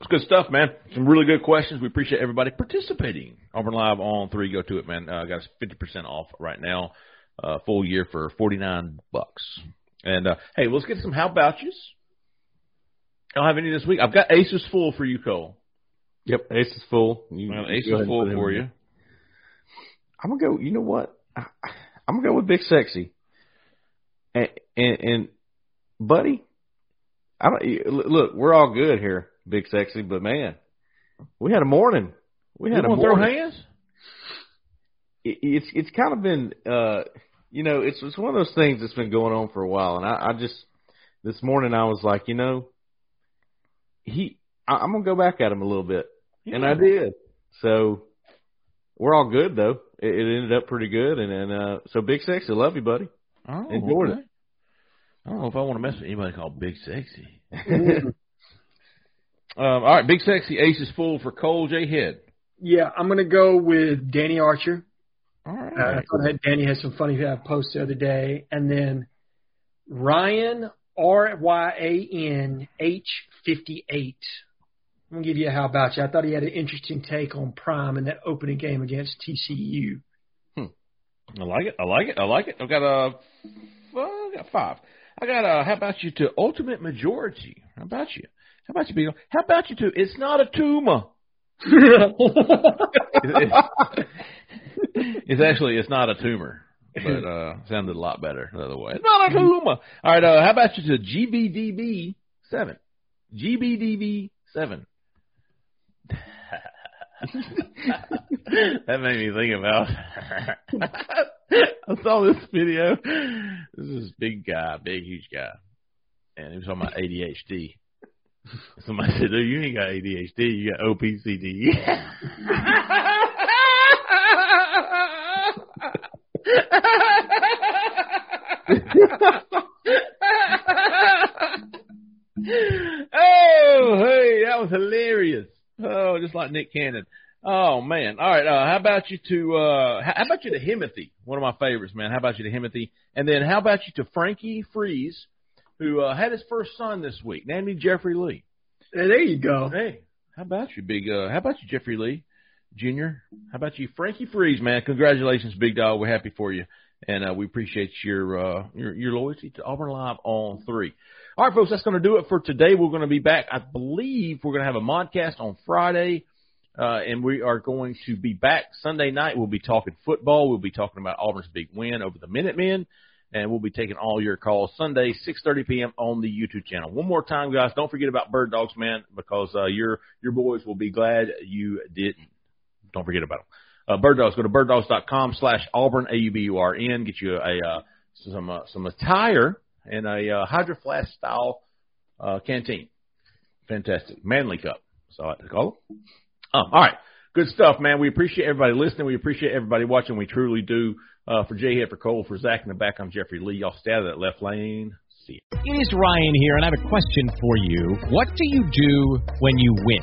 it's good stuff, man. Some really good questions. We appreciate everybody participating. Auburn Live on 3. Go to it, man. Got us 50% off right now. Full year for $49. And, hey, let's get some how about yous. I don't have any this week. I've got Aces full for you, Cole. Yep, Aces full. Aces full for you. I'm going to go, you know what? I'm going to go with Big Sexy. And buddy, I don't, look, we're all good here, Big Sexy, but, man, we had a morning. We had a morning. You want to throw hands? It's kind of been, you know, it's one of those things that's been going on for a while. And I just, this morning I was like, you know, I'm going to go back at him a little bit. Yeah. And I did. So we're all good, though. It ended up pretty good. And so Big Sexy, love you, buddy. Oh, enjoyed it. I don't know if I want to mess with anybody called Big Sexy. All right, Big Sexy, Ace is full for Cole J. Head. Yeah, I'm going to go with Danny Archer. All right. I thought Danny had some funny posts the other day. And then Ryan, Ryan H58. I'm going to give you a how about you. I thought he had an interesting take on Prime in that opening game against TCU. I like it. I've got I got 5. I got how about you to ultimate majority? How about you? How about you, Beagle? How about you to it's not a tumor? It's actually it's not a tumor, but sounded a lot better the other way. It's not a tumor. All right, how about you to GBDB7? GBDB7. That made me think about I saw this video. This is big guy, big huge guy, and he was talking about ADHD. Somebody said, "Dude, you ain't got ADHD, you got OPCD." Oh, hey, that was hilarious. Oh, just like Nick Cannon. Oh, man. All right. How about you to Himothy? One of my favorites, man. How about you to Himothy? And then how about you to Frankie Freeze, who had his first son this week, named Jeffrey Lee. Hey, there you go. Hey, how about you, big? How about you, Jeffrey Lee Jr.? How about you, Frankie Freeze, man? Congratulations, big dog. We're happy for you. And we appreciate your loyalty to Auburn Live on 3. All right, folks, that's going to do it for today. We're going to be back. I believe we're going to have a modcast on Friday, and we are going to be back Sunday night. We'll be talking football. We'll be talking about Auburn's big win over the Minutemen, and we'll be taking all your calls Sunday, 6:30 p.m. on the YouTube channel. One more time, guys, don't forget about Bird Dogs, man, because your boys will be glad you didn't. Don't forget about them. Bird Dogs, go to birddogs.com/Auburn, AUBURN. Get you some attire and a Hydroflask style canteen. Fantastic. Manly Cup. So I like to call it. All right. Good stuff, man. We appreciate everybody listening. We appreciate everybody watching. We truly do. For J-Head, for Cole, for Zach in the back, I'm Jeffrey Lee. Y'all stay out of that left lane. See you. It is Ryan here, and I have a question for you. What do you do when you win?